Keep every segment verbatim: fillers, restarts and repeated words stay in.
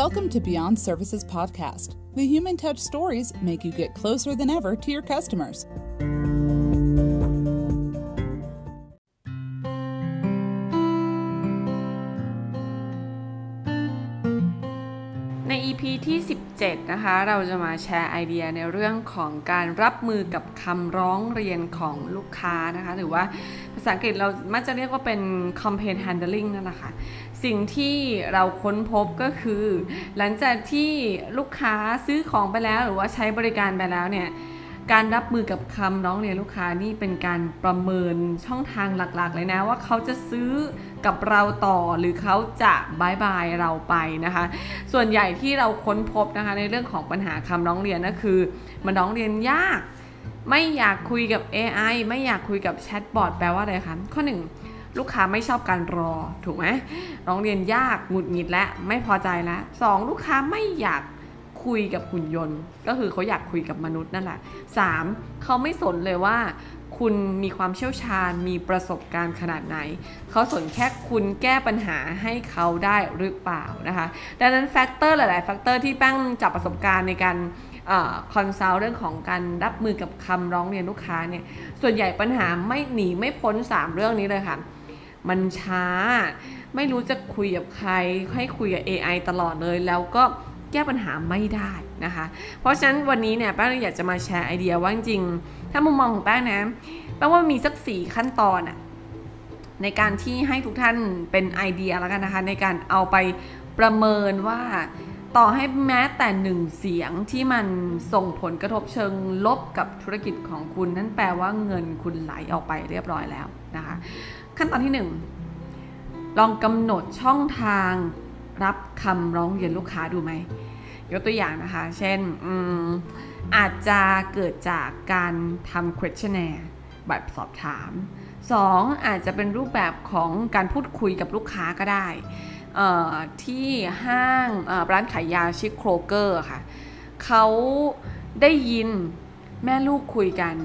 Welcome to Beyond Services Podcast. The human touch stories make you get closer than ever to your customers. In E P ที่สิบเจ็ดนะคะเราจะมาแชร์ไอเดียในเรื่องของการรับมือกับคำร้องเรียนของลูกค้านะคะหรือว่าภาษาอังกฤษเรามักจะเรียกว่าเป็น complaint handling นั่นแหละค่ะสิ่งที่เราค้นพบก็คือหลังจากที่ลูกค้าซื้อของไปแล้วหรือว่าใช้บริการไปแล้วเนี่ยการรับมือกับคำร้องเรียนลูกค้านี่เป็นการประเมินช่องทางหลักๆเลยนะว่าเขาจะซื้อกับเราต่อหรือเขาจะบายบายเราไปนะคะส่วนใหญ่ที่เราค้นพบนะคะในเรื่องของปัญหาคำร้องเรียนก็คือมันร้องเรียนยากไม่อยากคุยกับ เอ ไอ ไม่อยากคุยกับแชทบอทแปลว่าอะไรคะข้อหนึ่งลูกค้าไม่ชอบการรอถูกไหมร้องเรียนยากหงุดหงิดและไม่พอใจแล้วสองลูกค้าไม่อยากคุยกับหุ่นยนต์ก็คือเขาอยากคุยกับมนุษย์นั่นแหละสามเขาไม่สนเลยว่าคุณมีความเชี่ยวชาญมีประสบการณ์ขนาดไหนเขาสนแค่คุณแก้ปัญหาให้เขาได้หรือเปล่านะคะดังนั้นแฟกเตอร์หลายๆแฟกเตอร์ที่แป้งจับประสบการณ์ในการคอนซัลท์เรื่องของการรับมือกับคำร้องเรียนลูกค้าเนี่ยส่วนใหญ่ปัญหาไม่หนีไม่พ้นสามเรื่องนี้เลยค่ะมันช้าไม่รู้จะคุยกับใครให้คุยกับ เอ ไอ ตลอดเลยแล้วก็แก้ปัญหาไม่ได้นะคะเพราะฉะนั้นวันนี้เนี่ยแป้งอยากจะมาแชร์ไอเดียว่าจริงๆถ้ามุมมองของแป้งนะแป้งว่ามีสักสี่ขั้นตอนอะในการที่ให้ทุกท่านเป็นไอเดียแล้วกันนะคะในการเอาไปประเมินว่าต่อให้แม้แต่หนึ่งเสียงที่มันส่งผลกระทบเชิงลบกับธุรกิจของคุณนั่นแปลว่าเงินคุณไหลออกไปเรียบร้อยแล้วนะคะขั้นตอนที่หนึ่งลองกำหนดช่องทางรับคำร้องเรียนลูกค้าดูไหมยกตัวอย่างนะคะเช่น อ, อาจจะเกิดจากการทำ questionnaire แบบสอบถามสองอาจจะเป็นรูปแบบของการพูดคุยกับลูกค้าก็ได้ที่ห้างร้านขายยาชื่อโครเกอร์ค่ะเขาได้ยินแม่ลูกคุยกัน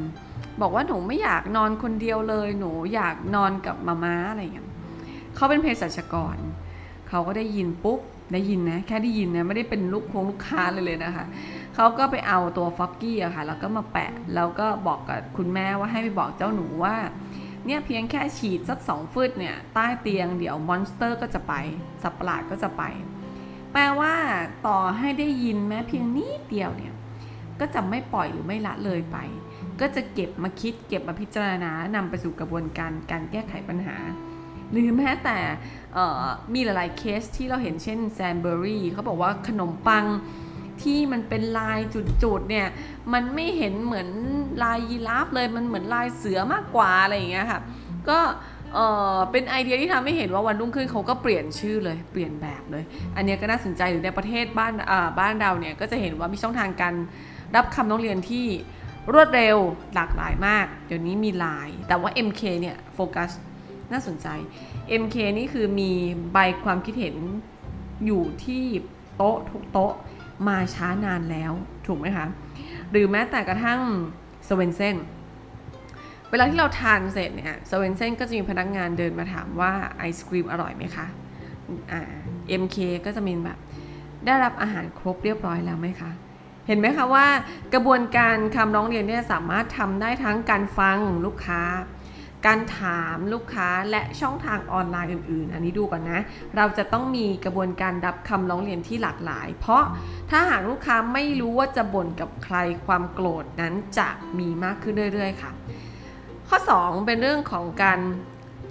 บอกว่าหนูไม่อยากนอนคนเดียวเลยหนูอยากนอนกับมาม่าอะไรอย่างเงี้ยเขาเป็นเภสัชกรเขาก็ได้ยินปุ๊บได้ยินนะแค่ได้ยินนะไม่ได้เป็นลูกคงลูกค้าเลยเลยนะคะเขาก็ไปเอาตัวฟ็อกกี้อะค่ะแล้วก็มาแปะแล้วก็บอกกับคุณแม่ว่าให้ไปบอกเจ้าหนูว่าเนี่ยเพียงแค่ฉีดสักสองฟืดเนี่ยใต้เตียงเดี๋ยวมอนสเตอร์ก็จะไปสัตว์ประหลาดก็จะไปแปลว่าต่อให้ได้ยินแม้เพียงนิดเดียวเนี่ยก็จะไม่ปล่อยหรือไม่ละเลยไปก็จะเก็บมาคิดเก็บมาพิจารณานำไปสู่กระบวนการการแก้ไขปัญหาหรือแม้แต่มีหลายๆเคสที่เราเห็นเช่นแซนเบอรี่เขาบอกว่าขนมปังที่มันเป็นลายจุดๆเนี่ยมันไม่เห็นเหมือนลายยีราฟเลยมันเหมือนลายเสือมากกว่าอะไรอย่างเงี้ยค่ะก็เออเป็นไอเดียที่ทำให้เห็นว่าวันรุ่งขึ้นเขาก็เปลี่ยนชื่อเลยเปลี่ยนแบบเลยอันนี้ก็น่าสนใจหรือในประเทศบ้านอ่าบ้านเราเนี่ยก็จะเห็นว่ามีช่องทางการรับคำร้องเรียนที่รวดเร็วหลากหลายมากเดี๋ยวนี้มีไลน์แต่ว่า เอ็ม เค เนี่ยโฟกัสน่าสนใจ เอ็ม เค นี่คือมีใบความคิดเห็นอยู่ที่โต๊ะทุกโต๊ะมาช้านานแล้วถูกไหมคะหรือแม้แต่กระทั่งสเวนเซนเวลาที่เราทานเสร็จเนี่ยสเวนเซนก็จะมีพนักงานเดินมาถามว่าไอศกรีมอร่อยไหมคะอ่า เอ็ม เค ก็จะมีแบบได้รับอาหารครบเรียบร้อยแล้วไหมคะเห็นไหมคะว่ากระบวนการคำร้องเรียนเนี่ยสามารถทำได้ทั้งการฟังลูกค้าการถามลูกค้าและช่องทางออนไลน์อื่นๆอันนี้ดูก่อนนะเราจะต้องมีกระบวนการรับคำร้องเรียนที่หลากหลายเพราะถ้าหากลูกค้าไม่รู้ว่าจะบ่นกับใครความโกรธนั้นจะมีมากขึ้นเรื่อยๆค่ะข้อสองเป็นเรื่องของการ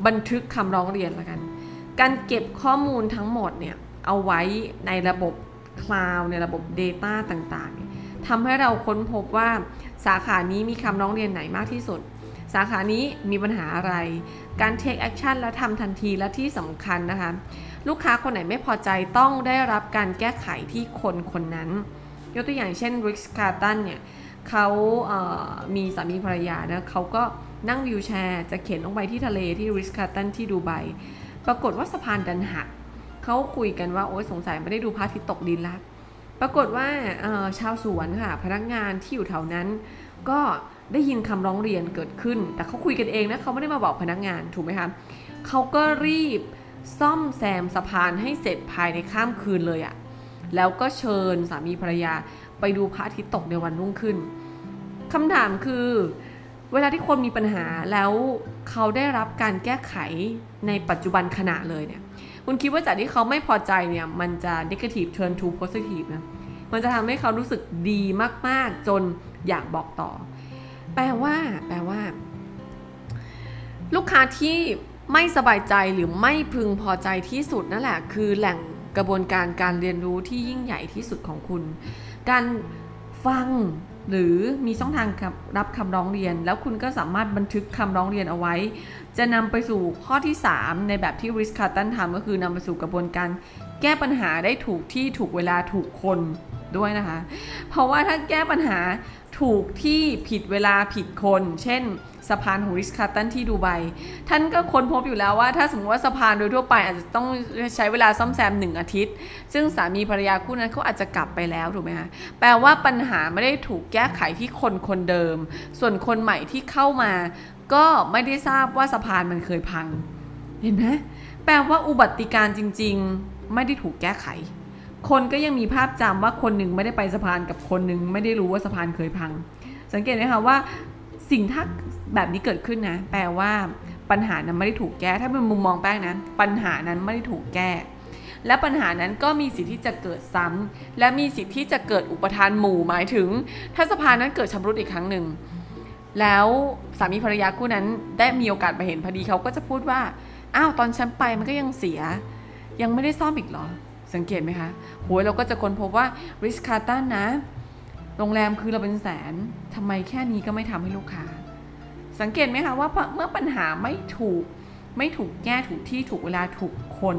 บันทึกคำร้องเรียนละกันการเก็บข้อมูลทั้งหมดเนี่ยเอาไว้ในระบบคลาวด์ในระบบ Data ต่างๆทำให้เราค้นพบว่าสาขานี้มีคำร้องเรียนไหนมากที่สุดสาขานี้มีปัญหาอะไรการ take action แล้วทำทันทีและที่สำคัญนะคะลูกค้าคนไหนไม่พอใจต้องได้รับการแก้ไขที่คนคนนั้นยกตัวอย่างเช่น Ritz-Carlton เนี่ยเขาเอ่อมีสามีภรรยานะเขาก็นั่งวีลแชร์จะเข็นลงไปที่ทะเลที่ Ritz-Carlton ที่ดูไบปรากฏว่าสะพานดันหักเขาคุยกันว่าโอ๊ยสงสัยไม่ได้ดูพระอาทิตย์ตกดินละปรากฏว่าชาวสวนค่ะพนักงานที่อยู่แถวนั้นก็ได้ยินคำร้องเรียนเกิดขึ้นแต่เขาคุยกันเองนะเขาไม่ได้มาบอกพนักงานถูกไหมคะเขาก็รีบซ่อมแซมสะพานให้เสร็จภายในข้ามคืนเลยอ่ะ แล้วก็เชิญสามีภรรยาไปดูพระอาทิตย์ตกในวันรุ่งขึ้นคำถามคือเวลาที่คนมีปัญหาแล้วเขาได้รับการแก้ไขในปัจจุบันขณะเลยเนี่ยคุณคิดว่าจากที่เขาไม่พอใจเนี่ยมันจะ negative turn to positive นะมันจะทำให้เขารู้สึกดีมากๆจนอยากบอกต่อแปลว่าแปลว่าลูกค้าที่ไม่สบายใจหรือไม่พึงพอใจที่สุดนั่นแหละคือแหล่งกระบวนการการเรียนรู้ที่ยิ่งใหญ่ที่สุดของคุณการฟังหรือมีช่องทางรับคำร้องเรียนแล้วคุณก็สามารถบันทึกคำร้องเรียนเอาไว้จะนำไปสู่ข้อที่สามในแบบที่ Ritz-Carlton ทำก็คือนำไปสู่กระบวนการแก้ปัญหาได้ถูกที่ถูกเวลาถูกคนด้วยนะคะเพราะว่าถ้าแก้ปัญหาถูกที่ผิดเวลาผิดคนเช่นสะพานของ Ritz-Carlton ที่ดูไบท่านก็ค้นพบอยู่แล้วว่าถ้าสมมติว่าสะพานโดยทั่วไปอาจจะต้องใช้เวลาซ่อมแซมหนึ่งอาทิตย์ซึ่งสามีภรรยาคู่นั้นเขาอาจจะกลับไปแล้วถูกไหมคะแปลว่าปัญหาไม่ได้ถูกแก้ไขที่คนคนเดิมส่วนคนใหม่ที่เข้ามาก็ไม่ได้ทราบว่าสะพานมันเคยพังเห็นไหมแปลว่าอุบัติการจริงๆไม่ได้ถูกแก้ไขคนก็ยังมีภาพจำว่าคนหนึ่งไม่ได้ไปสะพานกับคนหนึ่งไม่ได้รู้ว่าสะพานเคยพังสังเกตไหมคะว่าสิ่งทักแบบนี้เกิดขึ้นนะแปลว่าปัญหานั้นไม่ได้ถูกแก้ถ้าเป็นมุมมองแป้งนะปัญหานั้นไม่ได้ถูกแก้และปัญหานั้นก็มีสิทธิ์ที่จะเกิดซ้ำและมีสิทธิ์ที่จะเกิดอุปทานหมู่หมายถึงถ้าสะพานนั้นเกิดชำรุดอีกครั้งหนึ่งแล้วสามีภรรยาคู่นั้นได้มีโอกาสไปเห็นพอดีเขาก็จะพูดว่าอ้าวตอนฉันไปมันก็ยังเสียยังไม่ได้ซ่อมอีกหรอสังเกตไหมคะโหยเราก็จะค้นพบว่า Ritz-Carlton นะโรงแรมคือเราเป็นแสนทำไมแค่นี้ก็ไม่ทำให้ลูกค้าสังเกตไหมคะว่าเมื่อปัญหาไม่ถูกไม่ถูกแก้ถูกที่ถูกเวลาถูกคน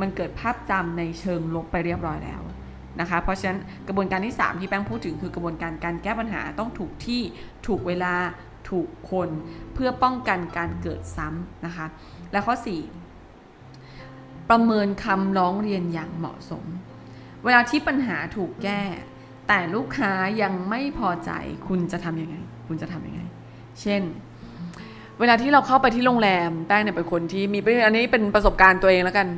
มันเกิดภาพจำในเชิงลบไปเรียบร้อยแล้วนะคะเพราะฉะนั้นกระบวนการที่สามที่แป้งพูดถึงคือกระบวนการการแก้ปัญหาต้องถูกที่ถูกเวลาถูกคนเพื่อป้องกันการเกิดซ้ำนะคะและข้อสี่ประเมินคำร้องเรียนอย่างเหมาะสมเวลาที่ปัญหาถูกแก้แต่ลูกค้ายังไม่พอใจคุณจะทำยังไงคุณจะทำยังไงเช่นเวลาที่เราเข้าไปที่โรงแรมแป้งเนี่ยเป็นคนที่มีอันนี้เป็นประสบการณ์ตัวเองแล้วกัน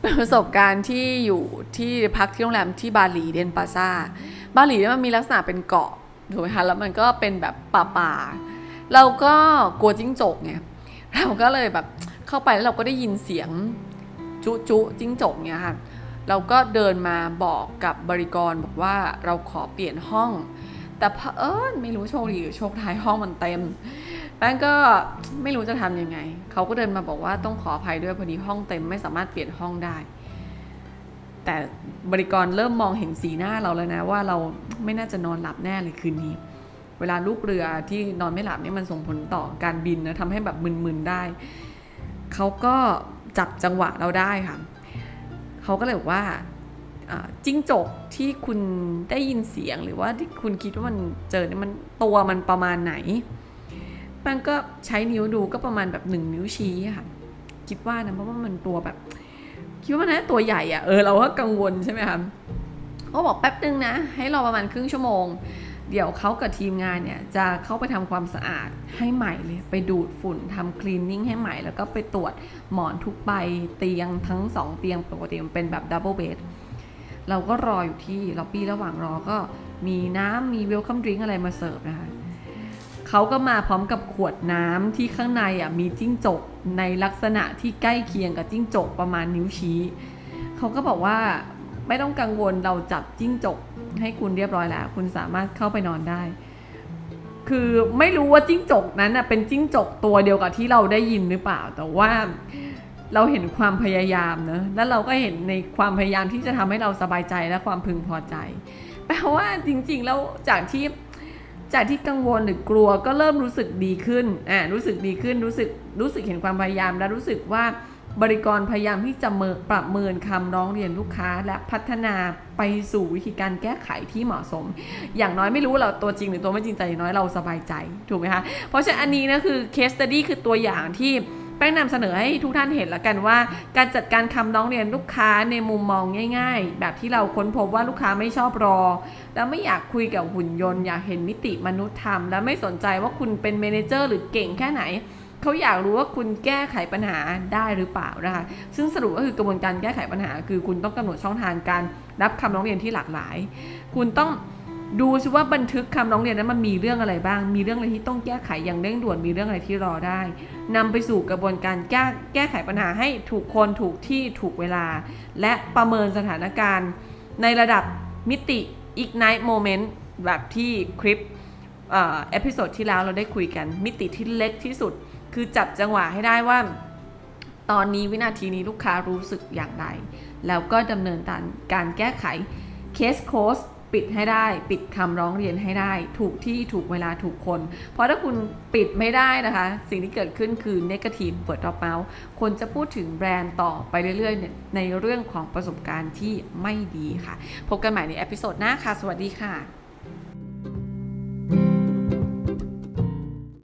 เป็นประสบการณ์ที่อยู่ที่พักที่โรงแรมที่บาหลีเดนปาซาบาหลีเนี่ยมันมีลักษณะเป็นเกาะถูกไหมคะแล้วมันก็เป็นแบบป่าๆเราก็กลัวจิ้งจกไงเราก็เลยแบบเข้าไปแล้วเราก็ได้ยินเสียงจุจุจิ้งจกเนี่ยค่ะเราก็เดินมาบอกกับบริกรบอกว่าเราขอเปลี่ยนห้องแต่เผอิญไม่รู้โชคดีหรือโชคร้ายห้องมันเต็มแป้งก็ไม่รู้จะทำยังไงเขาก็เดินมาบอกว่าต้องขออภัยด้วยพอดีห้องเต็มไม่สามารถเปลี่ยนห้องได้แต่บริกรเริ่มมองเห็นสีหน้าเราแล้วนะว่าเราไม่น่าจะนอนหลับแน่เลยคืนนี้เวลาลูกเรือที่นอนไม่หลับนี่มันส่งผลต่อการบินนะทำให้แบบมึนๆได้เขาก็จับจังหวะเราได้ค่ะเขาก็เลยบอกว่าจิ้งจกที่คุณได้ยินเสียงหรือว่าที่คุณคิดว่ามันเจอเนี่ยมันตัวมันประมาณไหนมันก็ใช้นิ้วดูก็ประมาณแบบหนึ่งนิ้วชี้ค่ะคิดว่านะเพราะว่ามันตัวแบบคิดว่ามันนะตัวใหญ่อ่ะเออเราก็กังวลใช่ไหมคะก็บอกแป๊บนึงนะให้รอประมาณครึ่งชั่วโมงเดี๋ยวเขากับทีมงานเนี่ยจะเข้าไปทำความสะอาดให้ใหม่เลยไปดูดฝุ่นทำคลีนนิ่งให้ใหม่แล้วก็ไปตรวจหมอนทุกใบเตียงทั้งสองเตียงปกติมันเป็นแบบดับเบิลเบดเราก็รออยู่ที่ล็อบบี้ระหว่างรอก็มีน้ำมีเวลคัมดริงก์อะไรมาเสิร์ฟนะคะเขาก็มาพร้อมกับขวดน้ำที่ข้างในอ่ะมีจิ้งจกในลักษณะที่ใกล้เคียงกับจิ้งจกประมาณนิ้วชี้เขาก็บอกว่าไม่ต้องกังวลเราจับจิ้งจกให้คุณเรียบร้อยแล้วคุณสามารถเข้าไปนอนได้คือไม่รู้ว่าจิ้งจกนั้นอ่ะเป็นจิ้งจกตัวเดียวกับที่เราได้ยินหรือเปล่าแต่ว่าเราเห็นความพยายามนะแล้วเราก็เห็นในความพยายามที่จะทำให้เราสบายใจและความพึงพอใจแปลว่าจริงๆแล้วจากที่จากที่กังวลหรือกลัวก็เริ่มรู้สึกดีขึ้นอ่ารู้สึกดีขึ้นรู้สึกรู้สึกเห็นความพยายามและรู้สึกว่าบริกรพยายามที่จะประเมินคำร้องเรียนลูกค้าและพัฒนาไปสู่วิธีการแก้ไขที่เหมาะสมอย่างน้อยไม่รู้เราตัวจริงหรือตัวไม่จริงแต่อย่างน้อยเราสบายใจถูกไหมคะเพราะฉะนั้นอันนี้นะคือ case study คือตัวอย่างที่แป้งนำเสนอให้ทุกท่านเห็นแล้วกันว่าการจัดการคำร้องเรียนลูกค้าในมุมมองง่ายๆแบบที่เราค้นพบว่าลูกค้าไม่ชอบรอแล้วไม่อยากคุยกับหุ่นยนต์อยากเห็นมิติมนุษยธรรมและไม่สนใจว่าคุณเป็นเมเนเจอร์หรือเก่งแค่ไหน เขาอยากรู้ว่าคุณแก้ไขปัญหาได้หรือเปล่านะคะซึ่งสรุปก็คือกระบวนการแก้ไขปัญหาคือคุณต้องกำหนดช่องทางการรับคำร้องเรียนที่หลากหลายคุณต้องดูซิว่าบันทึกคำร้องเรียนนั้นมันมีเรื่องอะไรบ้างมีเรื่องอะไรที่ต้องแก้ไขอย่างเร่งด่วนมีเรื่องอะไรที่รอได้นำไปสู่กระบวนการแก้แก้ไขปัญหาให้ถูกคนถูกที่ถูกเวลาและประเมินสถานการณ์ในระดับมิติ Ignite Moment แบบที่คลิปเอ่อเอพิโซดที่แล้วเราได้คุยกันมิติที่เล็กที่สุดคือจับจังหวะให้ได้ว่าตอนนี้วินาทีนี้ลูกค้ารู้สึกอย่างไรแล้วก็ดำเนินการการแก้ไขเคสโค้ดปิดให้ได้ปิดคำร้องเรียนให้ได้ถูกที่ถูกเวลาถูกคนเพราะถ้าคุณปิดไม่ได้นะคะสิ่งที่เกิดขึ้นคือ negative word of mouth คนจะพูดถึงแบรนด์ต่อไปเรื่อยๆในเรื่องของประสบการณ์ที่ไม่ดีค่ะพบกันใหม่ในเอพิโซดหน้าค่ะสวัสดีค่ะ